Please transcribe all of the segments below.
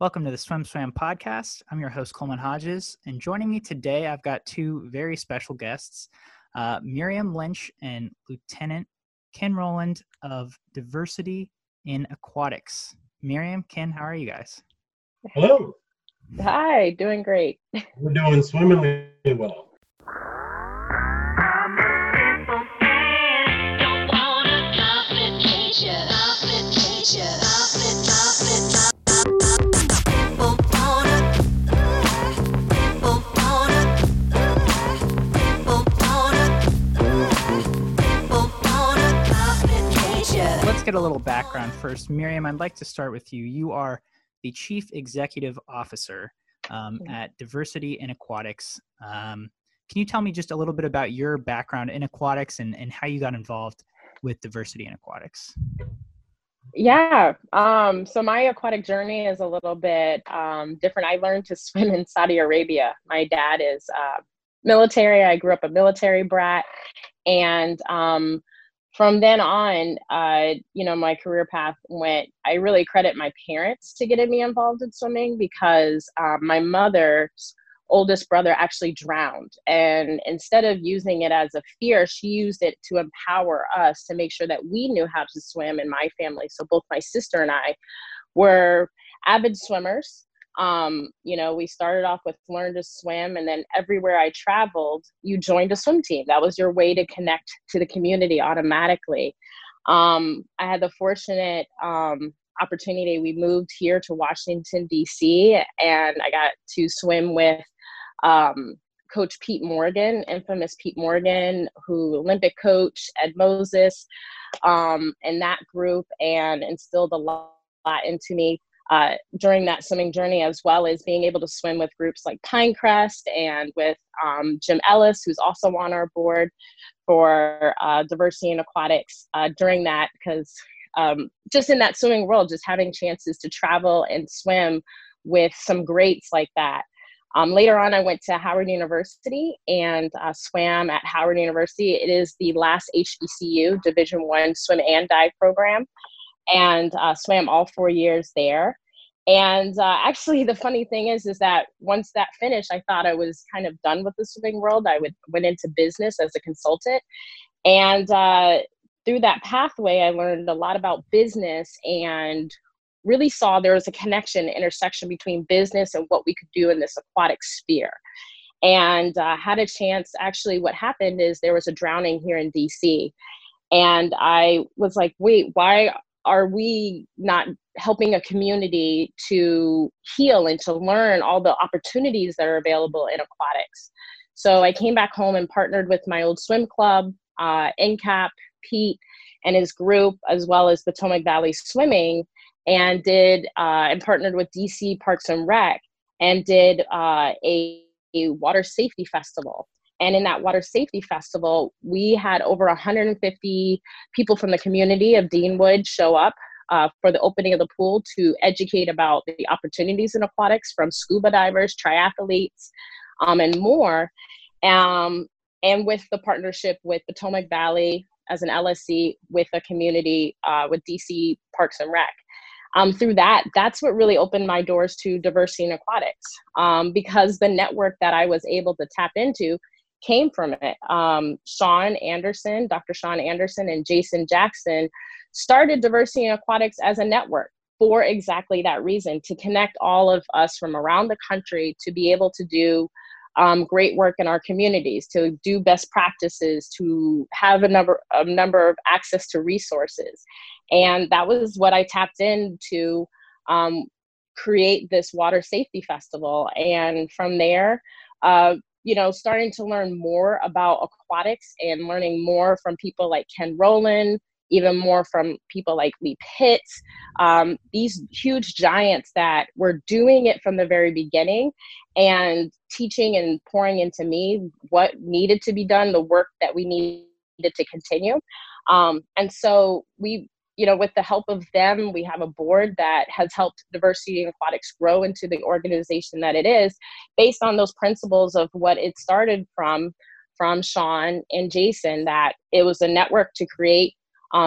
Welcome to the SwimSwam podcast. I'm your host, Coleman Hodges, and joining me today, I've got two very special guests, Miriam Lynch and Lieutenant Ken Roland of Diversity in Aquatics. Miriam, Ken, how are you guys? Hello. Hi, doing great. We're doing swimmingly well. Let's get a little background first. Miriam, I'd like to start with you. You are the Chief Executive Officer at Diversity in Aquatics. Can you tell me just a little bit about your background in aquatics and how you got involved with Diversity in Aquatics? Yeah, so my aquatic journey is a little bit different. I learned to swim in Saudi Arabia. My dad is military. I grew up a military brat, and from then on, my career path went, I really credit my parents to getting me involved in swimming because my mother's oldest brother actually drowned. And instead of using it as a fear, she used it to empower us to make sure that we knew how to swim in my family. So both my sister and I were avid swimmers. We started off with Learn to Swim, and then everywhere I traveled, you joined a swim team. That was your way to connect to the community automatically. I had the fortunate opportunity. We moved here to Washington, D.C., and I got to swim with Coach Pete Morgan, infamous Pete Morgan, who Olympic coach, Ed Moses, and that group, and instilled a lot into me. During that swimming journey, as well as being able to swim with groups like Pinecrest and with Jim Ellis, who's also on our board for Diversity in Aquatics during that, because just in that swimming world, just having chances to travel and swim with some greats like that. Later on, I went to Howard University and swam at Howard University. It is the last HBCU Division I swim and dive program, and swam all 4 years there. And actually, the funny thing is that once that finished, I thought I was kind of done with the swimming world. I went into business as a consultant. And through that pathway, I learned a lot about business and really saw there was a connection, intersection between business and what we could do in this aquatic sphere. And had a chance, actually what happened is there was a drowning here in DC. And I was like, wait, why are we not helping a community to heal and to learn all the opportunities that are available in aquatics? So I came back home and partnered with my old swim club, NCAP, Pete and his group, as well as Potomac Valley Swimming, and did and partnered with DC Parks and Rec, and did a water safety festival. And in that water safety festival, we had over 150 people from the community of Deanwood show up for the opening of the pool to educate about the opportunities in aquatics, from scuba divers, triathletes, and more. And with the partnership with Potomac Valley as an LSC with a community with DC Parks and Rec. Through that, that's what really opened my doors to Diversity in Aquatics, because the network that I was able to tap into came from it. Sean Anderson, Dr. Sean Anderson and Jason Jackson started Diversity in Aquatics as a network for exactly that reason, to connect all of us from around the country to be able to do great work in our communities, to do best practices, to have a number of access to resources. And that was what I tapped into, create this water safety festival. And from there, starting to learn more about aquatics and learning more from people like Ken Roland, even more from people like Lee Pitts, these huge giants that were doing it from the very beginning and teaching and pouring into me what needed to be done, the work that we needed to continue. And so we, with the help of them, we have a board that has helped Diversity in Aquatics grow into the organization that it is, based on those principles of what it started from Sean and Jason, that it was a network to create,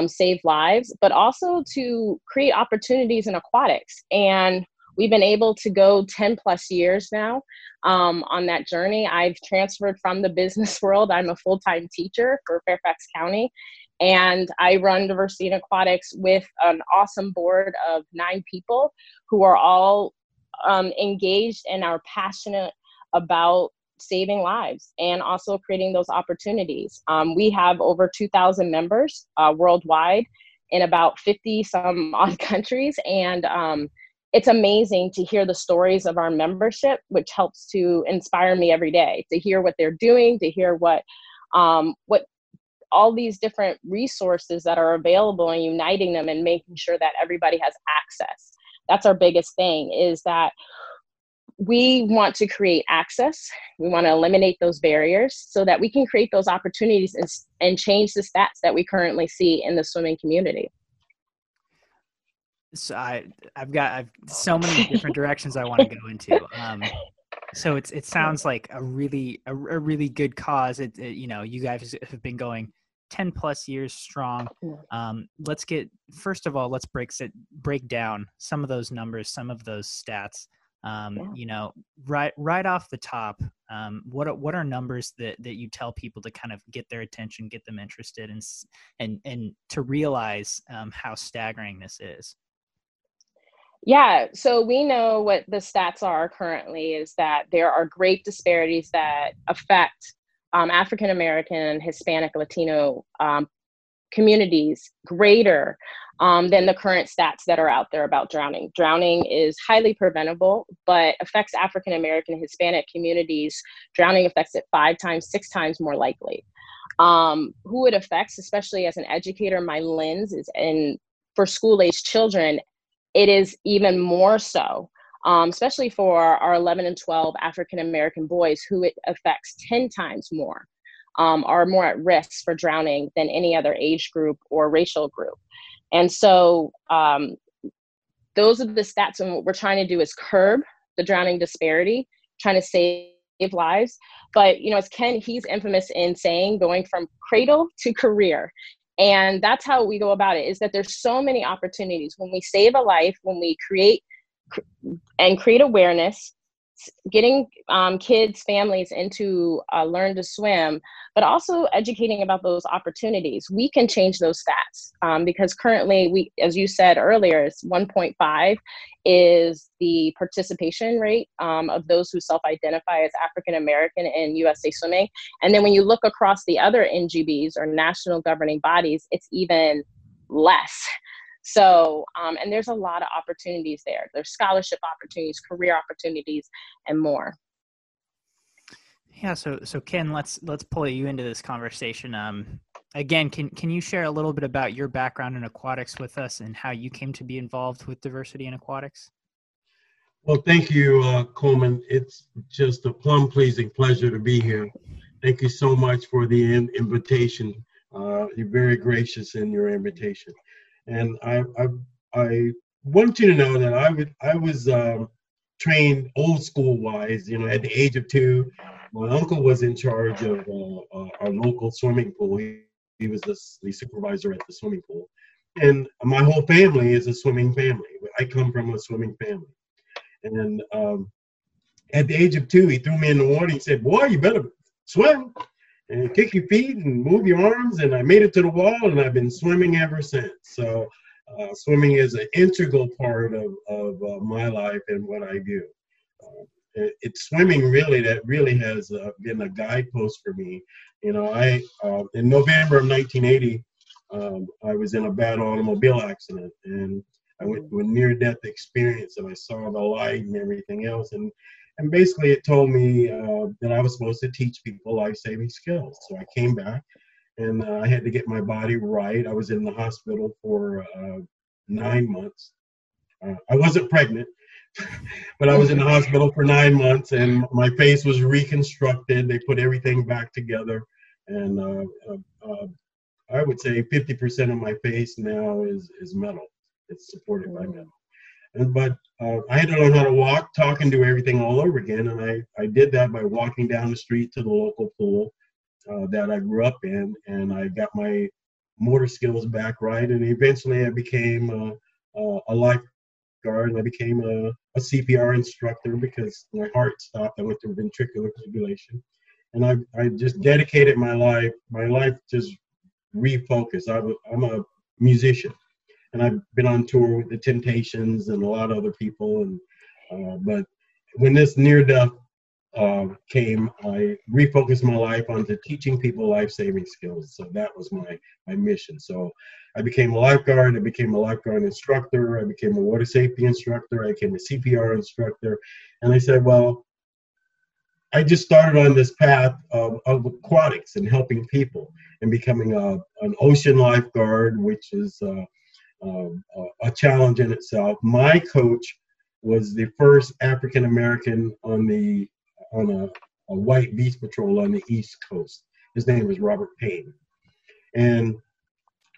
save lives, but also to create opportunities in aquatics. And we've been able to go 10 plus years now on that journey. I've transferred from the business world. I'm a full-time teacher for Fairfax County, and I run Diversity in Aquatics with an awesome board of 9 people who are all engaged and are passionate about saving lives and also creating those opportunities. We have over 2,000 members worldwide in about 50 some odd countries. And it's amazing to hear the stories of our membership, which helps to inspire me every day to hear what they're doing, to hear what all these different resources that are available and uniting them and making sure that everybody has access. That's our biggest thing, is that we want to create access. We want to eliminate those barriers so that we can create those opportunities and change the stats that we currently see in the swimming community. So I've got so many different directions I want to go into. So it sounds like a really good cause. You guys have been going 10 plus years strong. Let's get, first of all, let's break down some of those numbers, some of those stats. Right off the top, what are numbers that you tell people to kind of get their attention, get them interested, and to realize how staggering this is? Yeah, so we know what the stats are currently is that there are great disparities that affect African American, Hispanic, Latino communities greater than the current stats that are out there about drowning. Drowning is highly preventable, but affects African American, Hispanic communities. Drowning affects it 5 times, 6 times more likely. Who it affects, especially as an educator, my lens is in for school-aged children. It is even more so, especially for our 11 and 12 African American boys, who it affects 10 times more. Are more at risk for drowning than any other age group or racial group. And so those are the stats, and what we're trying to do is curb the drowning disparity, trying to save lives. But, as Ken, he's infamous in saying going from cradle to career. And that's how we go about it, is that there's so many opportunities. When we save a life, when we create awareness, getting kids, families into learn to swim, but also educating about those opportunities, we can change those stats because currently we, as you said earlier, it's 1.5 is the participation rate of those who self-identify as African American in USA Swimming. And then when you look across the other NGBs or national governing bodies, it's even less. So, and there's a lot of opportunities there. There's scholarship opportunities, career opportunities, and more. Yeah. So Ken, let's pull you into this conversation. Again, can you share a little bit about your background in aquatics with us and how you came to be involved with Diversity in Aquatics? Well, thank you, Coleman. It's just a plum-pleasing pleasure to be here. Thank you so much for the invitation. You're very gracious in your invitation. And I want you to know that I was trained old school wise. At the age of 2, my uncle was in charge of our local swimming pool. He was the supervisor at the swimming pool, and my whole family is a swimming family. I come from a swimming family, and at the age of 2, he threw me in the water. He said, "Boy, you better swim and kick your feet and move your arms," and I made it to the wall, and I've been swimming ever since. So swimming is an integral part of my life and what I do. It's swimming really that really has been a guidepost for me. I in November of 1980, I was in a bad automobile accident, and I went through a near-death experience, and I saw the light and everything else, and basically it told me that I was supposed to teach people life-saving skills. So I came back, and I had to get my body right. I was in the hospital for 9 months. I wasn't pregnant, but I was in the hospital for 9 months, and my face was reconstructed. They put everything back together, and I would say 50% of my face now is metal. It's supported by metal. But I had to learn how to walk, talk, and do everything all over again. And I did that by walking down the street to the local pool that I grew up in. And I got my motor skills back right. And eventually I became a life lifeguard, and I became a CPR instructor because my heart stopped. I went through ventricular fibrillation, and I just dedicated my life. My life just refocused. I'm a musician, and I've been on tour with The Temptations and a lot of other people. And but when this near death came, I refocused my life onto teaching people life-saving skills. So that was my mission. So I became a lifeguard. I became a lifeguard instructor. I became a water safety instructor. I became a CPR instructor. And I said, well, I just started on this path of aquatics and helping people and becoming an ocean lifeguard, which is a challenge in itself. My coach was the first African-American on a white beach patrol on the East Coast. His name was Robert Payne. And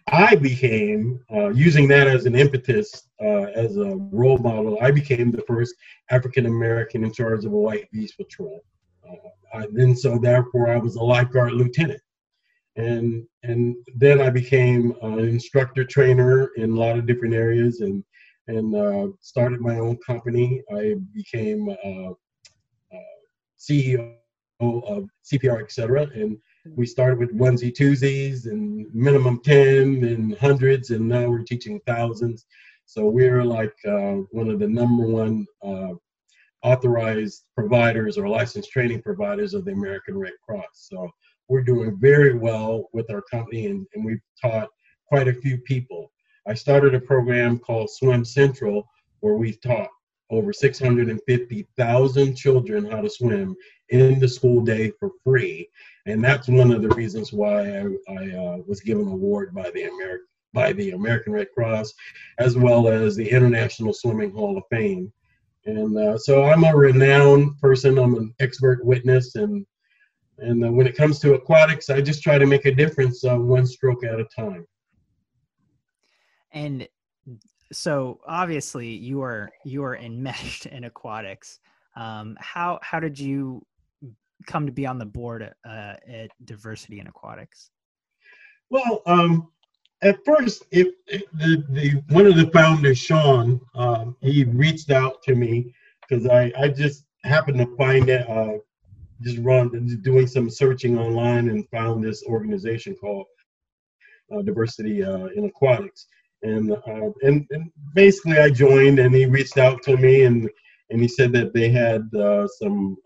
I became, using that as an impetus, as a role model, I became the first African-American in charge of a white beach patrol. Therefore, I was a lifeguard lieutenant. And then I became an instructor trainer in a lot of different areas and started my own company. I became CEO of CPR, et cetera. And we started with onesie twosies and minimum 10 and hundreds, and now we're teaching thousands. So we're like one of the #1 authorized providers or licensed training providers of the American Red Cross. So we're doing very well with our company, and we've taught quite a few people. I started a program called Swim Central, where we taught over 650,000 children how to swim in the school day for free, and that's one of the reasons why I was given an award by the American Red Cross, as well as the International Swimming Hall of Fame. And so I'm a renowned person. I'm an expert witness, and when it comes to aquatics, I just try to make a difference one stroke at a time. And so obviously you are enmeshed in aquatics. How did you come to be on the board at Diversity in Aquatics? Well, at first, one of the founders, Sean, he reached out to me because I just happened to find that doing some searching online and found this organization called Diversity in Aquatics. And basically I joined, and he reached out to me and he said that they had some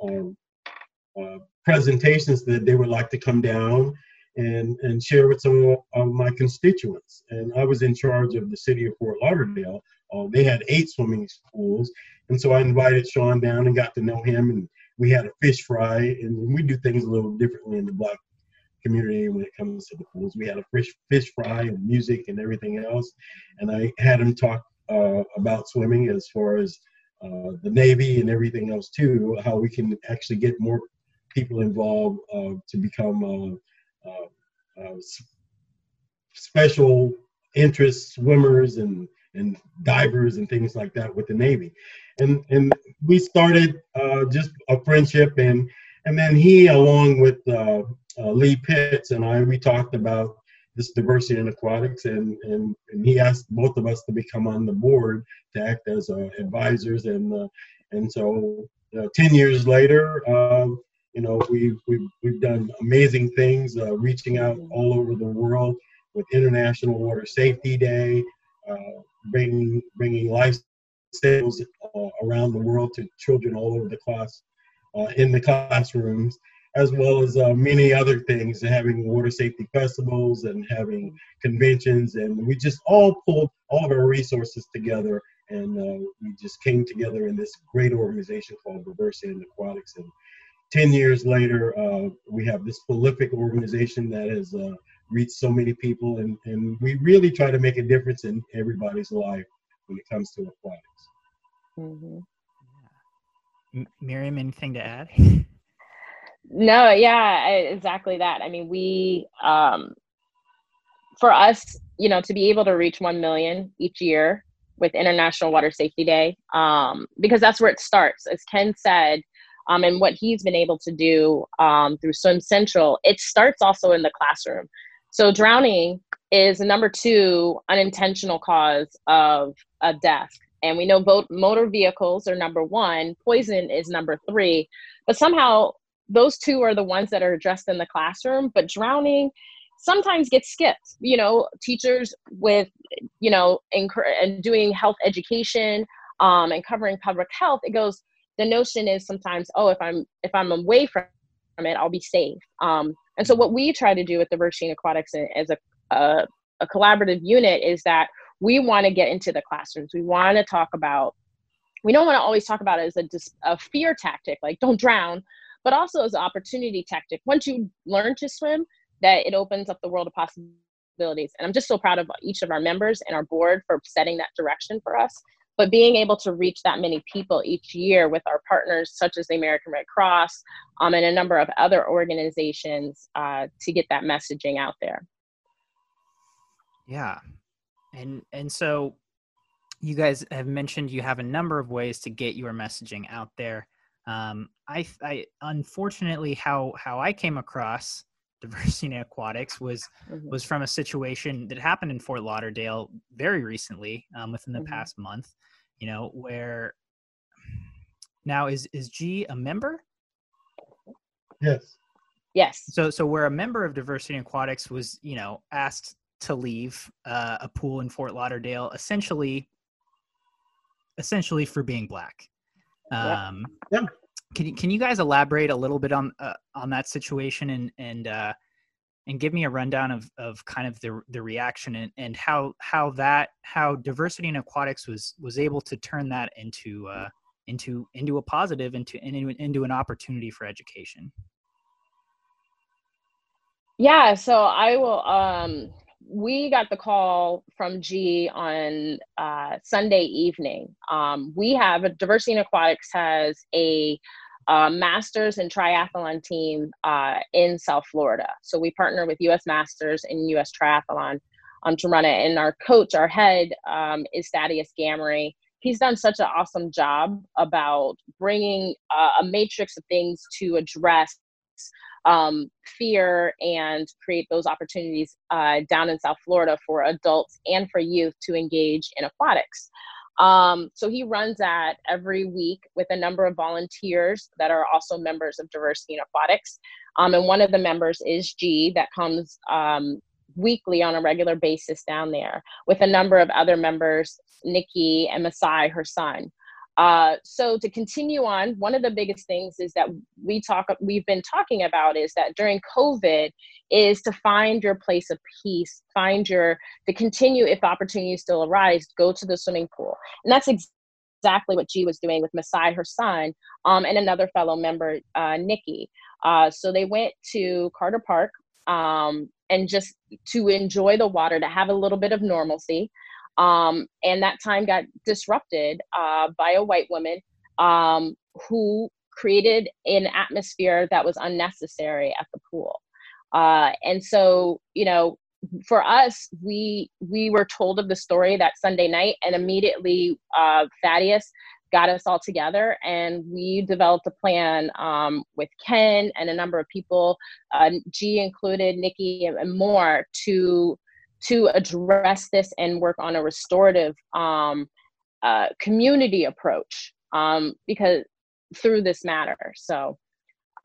presentations that they would like to come down and share with some of my constituents. And I was in charge of the city of Fort Lauderdale. They had 8 swimming schools. And so I invited Sean down and got to know him, and we had a fish fry, and we do things a little differently in the Black community when it comes to the pools. We had a fish fry and music and everything else, and I had him talk about swimming as far as the Navy and everything else too, how we can actually get more people involved to become special interest swimmers and divers and things like that with the Navy. And we started just a friendship, and then he, along with Lee Pitts and I, we talked about this Diversity in Aquatics, and he asked both of us to become on the board to act as advisors, and so 10 years later, you know, we've done amazing things, reaching out all over the world with International Water Safety Day, bringing life skills around the world to children all over the class, in the classrooms, as well as many other things, having water safety festivals and having conventions. And we just all pulled all of our resources together, and we just came together in this great organization called Diversity in Aquatics. And 10 years later, we have this prolific organization that has reached so many people, and we really try to make a difference in everybody's life when it comes to aquatics. Mm-hmm. Yeah. Miriam, anything to add? No, yeah, exactly that. I mean, we, for us, you know, to be able to reach 1 million each year with International Water Safety Day, because that's where it starts, as Ken said, and what he's been able to do through Swim Central, it starts also in the classroom. So drowning is the #2 unintentional cause of death And we know motor vehicles are number one, poison is number three, but somehow those two are the ones that are addressed in the classroom. But drowning sometimes gets skipped. You know, teachers with, you know, and doing health education and covering public health, it goes, the notion is sometimes, oh, if I'm away from it, I'll be safe. And so what we try to do at Diversity in Aquatics as a collaborative unit is that we want to get into the classrooms. We want to talk about, we don't want to always talk about it as a fear tactic, like don't drown, but also as an opportunity tactic. Once you learn to swim, that it opens up the world of possibilities. And I'm just so proud of each of our members and our board for setting that direction for us. But being able to reach that many people each year with our partners, such as the American Red Cross and a number of other organizations to get that messaging out there. Yeah. And so you guys have mentioned you have a number of ways to get your messaging out there. I unfortunately, how I came across Diversity in Aquatics was from a situation that happened in Fort Lauderdale very recently, within the past month, you know, where now is G a member? Yes. Yes. So where a member of Diversity in Aquatics was, you know, asked to leave a pool in Fort Lauderdale, essentially for being Black. Yeah. Can you guys elaborate a little bit on that situation and give me a rundown of kind of the reaction and how Diversity in Aquatics was able to turn that into a positive, into an opportunity for education? Yeah, so I will. We got the call from G on Sunday evening. We have Diversity in Aquatics has a Masters and Triathlon team in South Florida. So we partner with US Masters and US Triathlon to run it. And our coach, our head is Thaddeus Gamory. He's done such an awesome job about bringing a matrix of things to address fear and create those opportunities down in South Florida for adults and for youth to engage in aquatics. So he runs that every week with a number of volunteers that are also members of Diversity in Aquatics. And one of the members is G, that comes weekly on a regular basis down there with a number of other members, Nikki and Masai, her son. So to continue on, one of the biggest things is that we've been talking about is that during COVID is to find your place of peace, to continue, if opportunities still arise, go to the swimming pool. And that's exactly what G was doing with Masai, her son, and another fellow member, Nikki. So they went to Carter Park and just to enjoy the water, to have a little bit of normalcy. And that time got disrupted by a white woman who created an atmosphere that was unnecessary at the pool. And so, you know, for us, we were told of the story that Sunday night, and immediately Thaddeus got us all together, and we developed a plan with Ken and a number of people, G included, Nikki, and more, to address this and work on a restorative community approach because through this matter. So,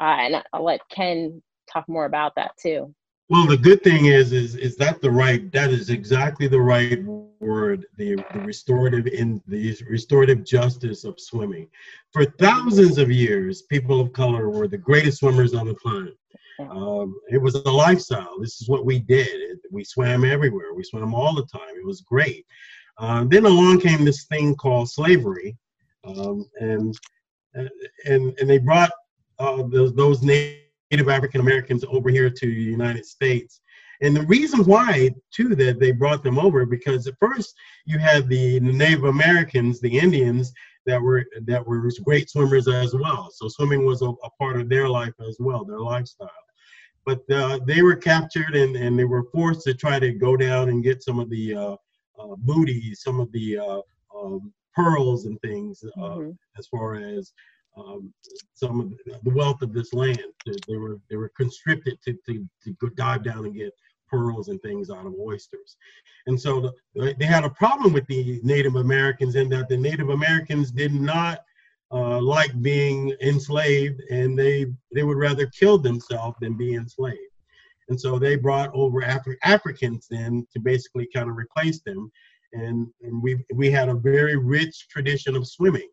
and I'll let Ken talk more about that too. Well, the good thing is that that is exactly the right word, the restorative restorative justice of swimming. For thousands of years, people of color were the greatest swimmers on the planet. It was a lifestyle. This is what we did. We swam everywhere. We swam all the time. It was great. Then along came this thing called slavery, and they brought those Native African Americans over here to the United States. And the reason why, too, that they brought them over, because at first you had the Native Americans, the Indians, that were great swimmers as well. So swimming was a part of their life as well, their lifestyle. But they were captured and they were forced to try to go down and get some of the booty, some of the pearls and things as far as some of the wealth of this land. They were constricted to go dive down and get pearls and things out of oysters. And so they had a problem with the Native Americans in that the Native Americans did not like being enslaved, and they would rather kill themselves than be enslaved. And so they brought over Africans then to basically kind of replace them. And we had a very rich tradition of swimming.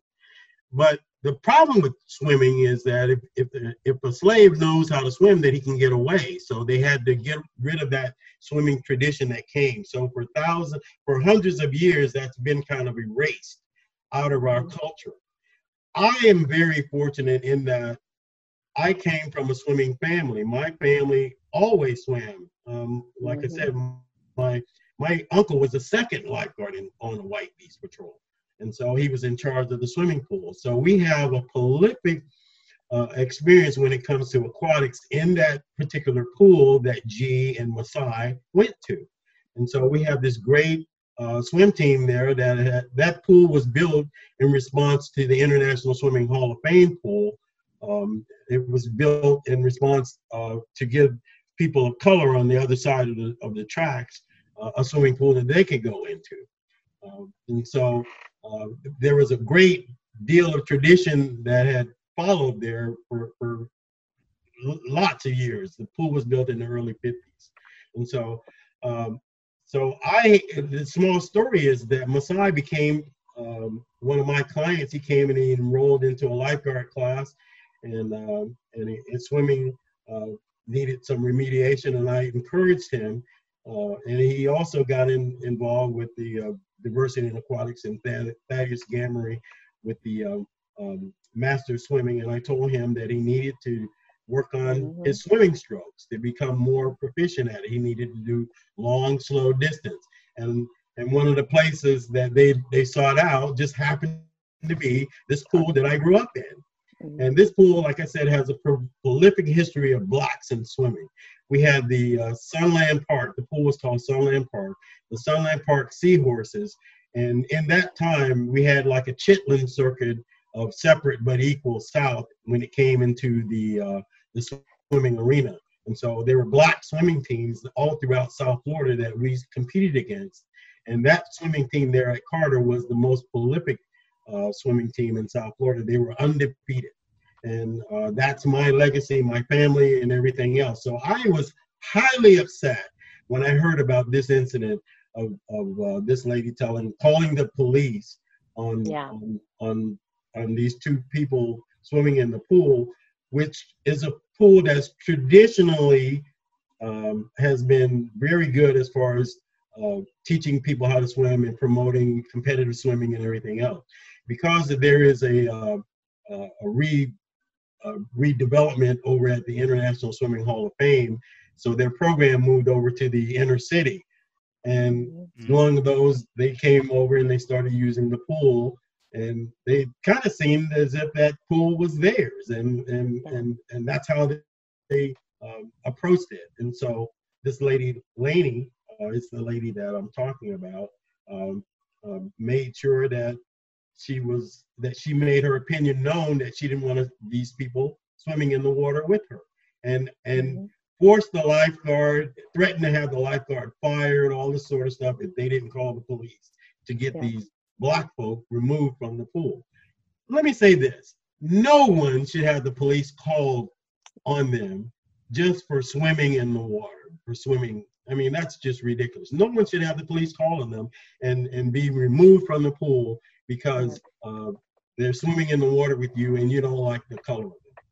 But the problem with swimming is that if a slave knows how to swim, that he can get away. So they had to get rid of that swimming tradition that came. So for hundreds of years, that's been kind of erased out of our culture. I am very fortunate in that I came from a swimming family. My family always swam. Like I said, my uncle was the second lifeguard on the White Beach Patrol. And so he was in charge of the swimming pool. So we have a prolific experience when it comes to aquatics in that particular pool that G and Masai went to. And so we have this great swim team there. That pool was built in response to the International Swimming Hall of Fame pool. It was built in response to give people of color on the other side of the tracks a swimming pool that they could go into. And so there was a great deal of tradition that had followed there for lots of years. The pool was built in the early 50s. And so the small story is that Masai became one of my clients. He came and he enrolled into a lifeguard class, and swimming needed some remediation, and I encouraged him. And he also got involved with the Diversity in Aquatics and Thaddeus Gamory with the Masters Swimming. And I told him that he needed to work on his swimming strokes to become more proficient at it. He needed to do long, slow distance. And one of the places that they sought out just happened to be this pool that I grew up in. And this pool, like I said, has a prolific history of blocks in swimming. We had the Sunland Park. The pool was called Sunland Park. The Sunland Park Seahorses. And in that time, we had like a Chitlin circuit of separate but equal South when it came into the swimming arena. And so there were black swimming teams all throughout South Florida that we competed against. And that swimming team there at Carter was the most prolific swimming team in South Florida. They were undefeated. And that's my legacy, my family, and everything else. So I was highly upset when I heard about this incident of this lady calling the police on these two people swimming in the pool, which is a pool that's traditionally has been very good as far as teaching people how to swim and promoting competitive swimming and everything else. Because there is a redevelopment over at the International Swimming Hall of Fame, so their program moved over to the inner city. And along those, they came over and they started using the pool, and they kind of seemed as if that pool was theirs, and that's how they approached it. And so this lady, Laney, it's the lady that I'm talking about, made sure that she made her opinion known that she didn't want these people swimming in the water with her, and forced the lifeguard, threatened to have the lifeguard fired, all this sort of stuff if they didn't call the police to get these black folk removed from the pool. Let me say this: no one should have the police called on them just for swimming in the water, for swimming. I mean, that's just ridiculous. No one should have the police calling them and be removed from the pool because they're swimming in the water with you and you don't like the color of it.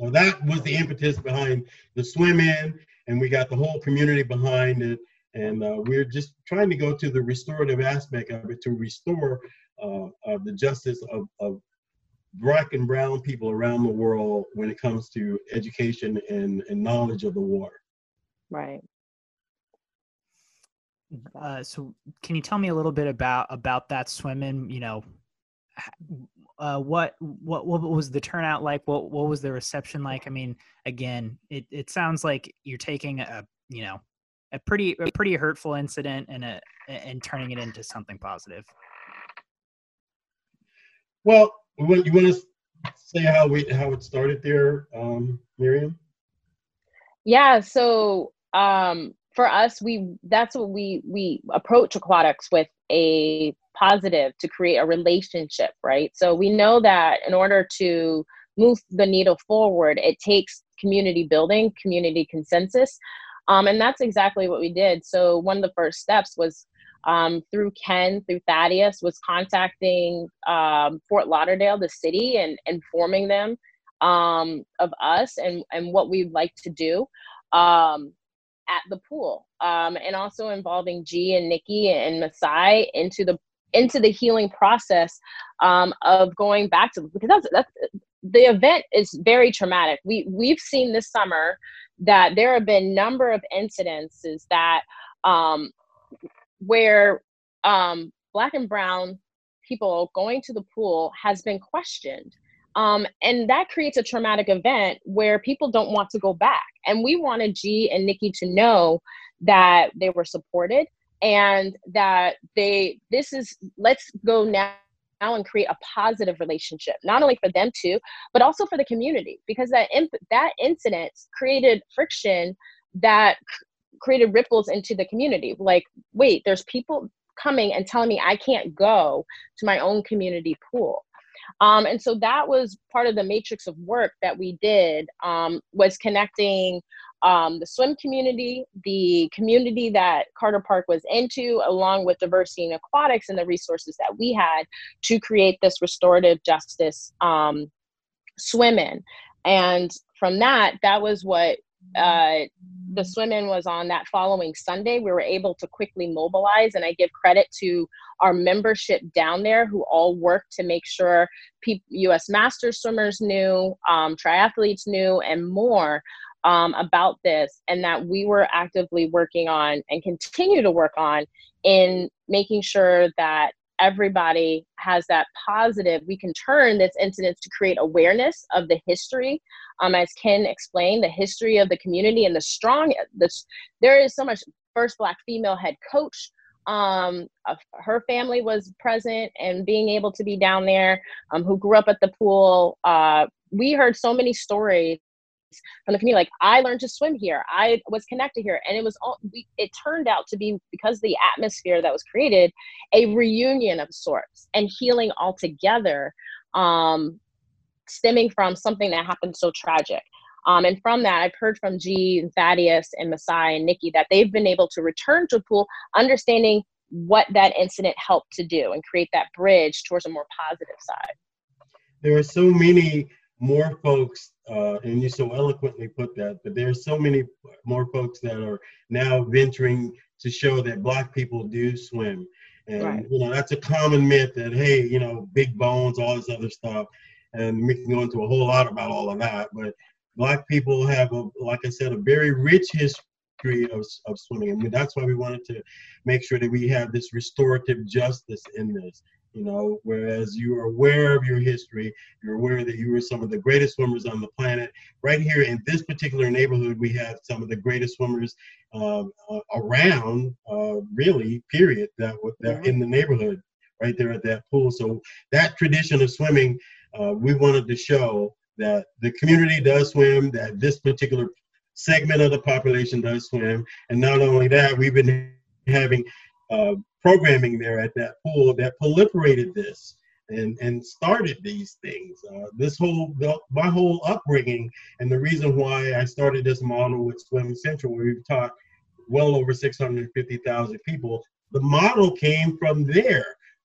So that was the impetus behind the swim in, and we got the whole community behind it. And we're just trying to go to the restorative aspect of it, to restore the justice of black and brown people around the world when it comes to education and knowledge of the water. Right. So can you tell me a little bit about that swim in, you know, what was the turnout like? What was the reception like? I mean, again, it sounds like you're taking a pretty hurtful incident and turning it into something positive. Well, you want to say how it started there, Miriam? Yeah. So, For us, that's what we approach aquatics with, a positive, to create a relationship, right? So we know that in order to move the needle forward, it takes community building, community consensus. And that's exactly what we did. So one of the first steps was through Ken, through Thaddeus, was contacting Fort Lauderdale, the city, and informing them of us and what we'd like to do at the pool, and also involving G and Nikki and Masai into the healing process of going back to, because the event is very traumatic. We've seen this summer that there have been number of incidences that where Black and brown people going to the pool has been questioned. And that creates a traumatic event where people don't want to go back. And we wanted G and Nikki to know that they were supported, and that let's go now and create a positive relationship, not only for them too, but also for the community, because that incident created friction that created ripples into the community. Like, wait, there's people coming and telling me I can't go to my own community pool. And so that was part of the matrix of work that we did, was connecting the swim community, the community that Carter Park was into, along with Diversity in Aquatics and the resources that we had to create this restorative justice swim-in. And from that was what the swim-in was on that following Sunday. We were able to quickly mobilize, and I give credit to our membership down there who all worked to make sure US Masters swimmers knew, triathletes knew, and more about this, and that we were actively working on and continue to work on in making sure that everybody has that positive. We can turn this incident to create awareness of the history, as Ken explained, the history of the community and there is so much. First Black female head coach, her family was present, and being able to be down there, who grew up at the pool. We heard so many stories from the community, like, I learned to swim here, I was connected here, and it turned out to be, because the atmosphere that was created, a reunion of sorts and healing all together, stemming from something that happened so tragic. And from that, I've heard from G and Thaddeus and Masai and Nikki that they've been able to return to the pool, understanding what that incident helped to do and create that bridge towards a more positive side. There are so many more folks, and you so eloquently put that, but there are so many more folks that are now venturing to show that Black people do swim. And right. You know, that's a common myth that, hey, you know, big bones, all this other stuff, and we can go into a whole lot about all of that, but Black people have, like I said, a very rich history of swimming, and that's why we wanted to make sure that we have this restorative justice in this. You know, whereas you are aware of your history, you're aware that you were some of the greatest swimmers on the planet. Right here in this particular neighborhood, we have some of the greatest swimmers around, really, period, that in the neighborhood, right there at that pool. So that tradition of swimming, we wanted to show that the community does swim, that this particular segment of the population does swim. And not only that, we've been having programming there at that pool that proliferated this and started these things. My whole upbringing, and the reason why I started this model with Swim Central, where we've taught well over 650,000 people, the model came from there.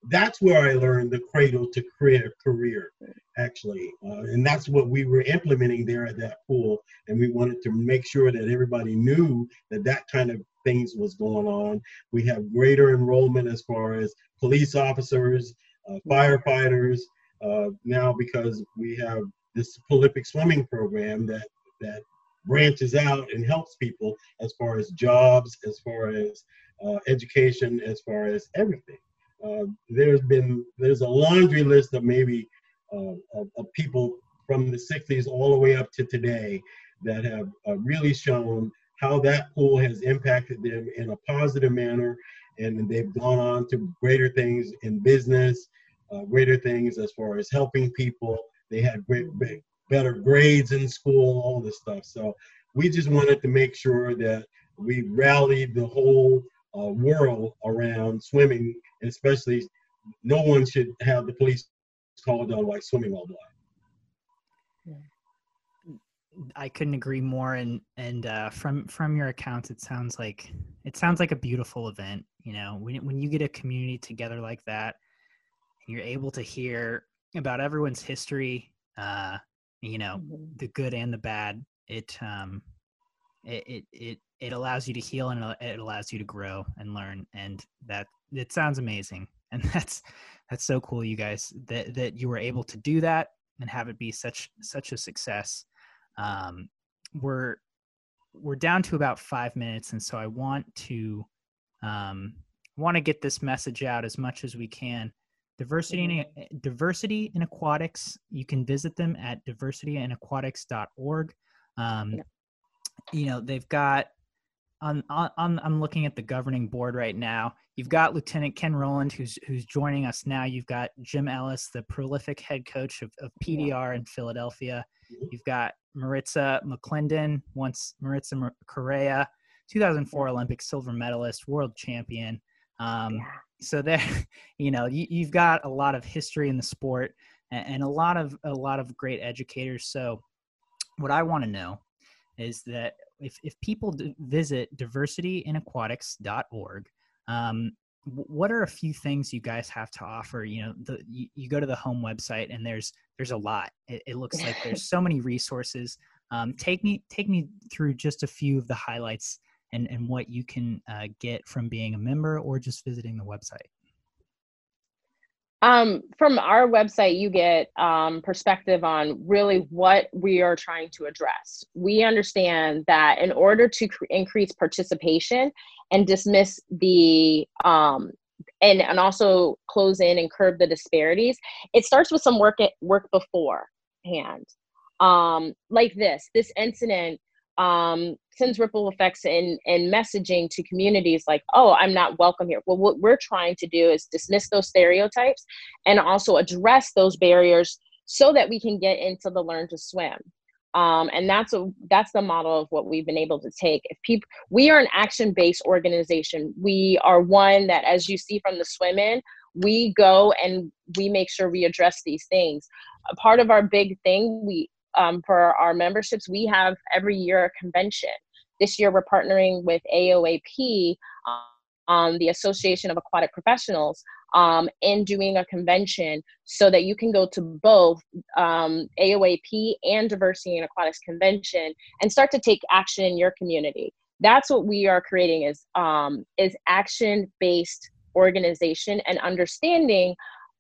That's where I learned the cradle to career, actually. And that's what we were implementing there at that pool. And we wanted to make sure that everybody knew that kind of things was going on. We have greater enrollment as far as police officers, firefighters, now, because we have this prolific swimming program that branches out and helps people as far as jobs, as far as education, as far as everything. There's a laundry list of maybe of people from the 60s all the way up to today that have really shown how that pool has impacted them in a positive manner, and they've gone on to greater things in business, greater things as far as helping people. They had better grades in school, all this stuff. So we just wanted to make sure that we rallied the whole world around swimming, and especially no one should have the police called on white swimming all black. I couldn't agree more. And from your accounts, it sounds like a beautiful event. You know, when you get a community together like that, and you're able to hear about everyone's history, you know, the good and the bad, it allows you to heal, and it allows you to grow and learn. And that, it sounds amazing. And that's so cool, you guys, that you were able to do that and have it be such a success. We're down to about 5 minutes. And so I want to get this message out as much as we can. Diversity in Aquatics. You can visit them at diversityinaquatics.org. You know, they've got, I'm looking at the governing board right now. You've got Lieutenant Ken Roland, who's joining us now. You've got Jim Ellis, the prolific head coach of PDR in Philadelphia. You've got Maritza McClendon, once Maritza Correa, 2004 Olympic silver medalist, world champion. So there, you know, you've got a lot of history in the sport, and a lot of great educators. So what I want to know is that if people visit diversityinaquatics.org, what are a few things you guys have to offer? You know, you go to the home website and there's a lot. It looks like there's so many resources. Take me through just a few of the highlights and what you can get from being a member or just visiting the website. From our website, you get perspective on really what we are trying to address. We understand that in order to increase participation and dismiss the and also close in and curb the disparities, it starts with some work beforehand. Like this incident sends ripple effects in messaging to communities like, oh, I'm not welcome here. Well, what we're trying to do is dismiss those stereotypes and also address those barriers so that we can get into the learn to swim. And that's the model of what we've been able to take. We are an action-based organization. We are one that, as you see from the swim in, we go and we make sure we address these things. A part of our big thing, for our memberships, we have every year a convention. This year, we're partnering with AOAP, the Association of Aquatic Professionals, in doing a convention so that you can go to both AOAP and Diversity in Aquatics Convention and start to take action in your community. That's what we are creating is action-based organization and understanding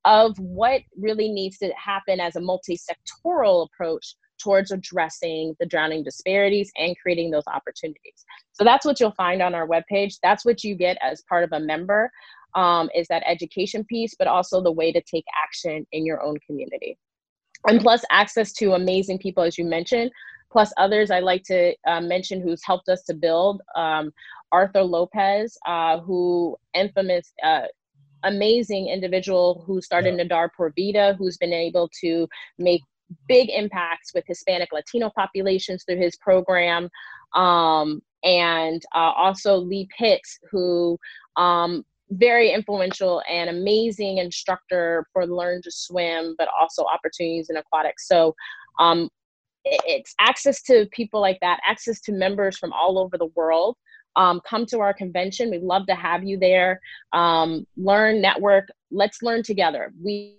of what really needs to happen as a multi-sectoral approach towards addressing the drowning disparities and creating those opportunities. So that's what you'll find on our webpage. That's what you get as part of a member, is that education piece, but also the way to take action in your own community. And plus access to amazing people, as you mentioned, plus others I like to mention who's helped us to build. Arthur Lopez, who infamous, amazing individual who started Nadar Por Vida, who's been able to make big impacts with Hispanic Latino populations through his program, and also Lee Pitts, who very influential and amazing instructor for Learn to Swim, but also opportunities in aquatics. So it's access to people like that, access to members from all over the world. Come to our convention. We'd love to have you there. Learn, network. Let's learn together. We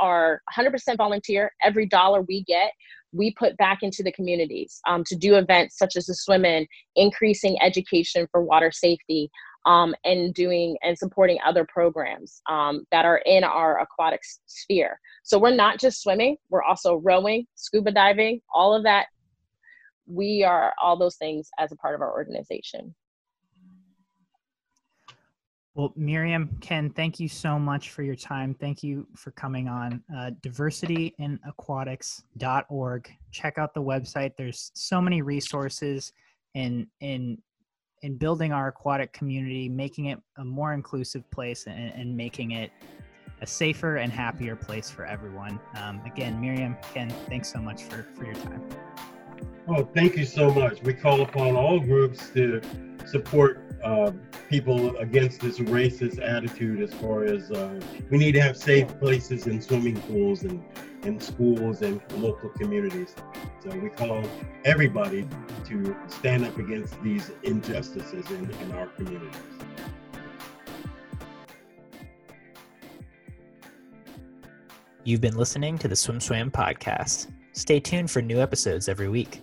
are 100% volunteer. Every dollar we get, we put back into the communities to do events such as the swim in, increasing education for water safety, and doing and supporting other programs that are in our aquatic sphere. So we're not just swimming. We're also rowing, scuba diving, all of that. We are all those things as a part of our organization. Well, Miriam, Ken, thank you so much for your time. Thank you for coming on. Diversityinaquatics.org. Check out the website. There's so many resources in building our aquatic community, making it a more inclusive place and making it a safer and happier place for everyone. Again, Miriam, Ken, thanks so much for your time. Oh, thank you so much. We call upon all groups to support people against this racist attitude as far as we need to have safe places in swimming pools and in schools and local communities. So we call everybody to stand up against these injustices in our communities. You've been listening to the SwimSwam podcast. Stay tuned for new episodes every week.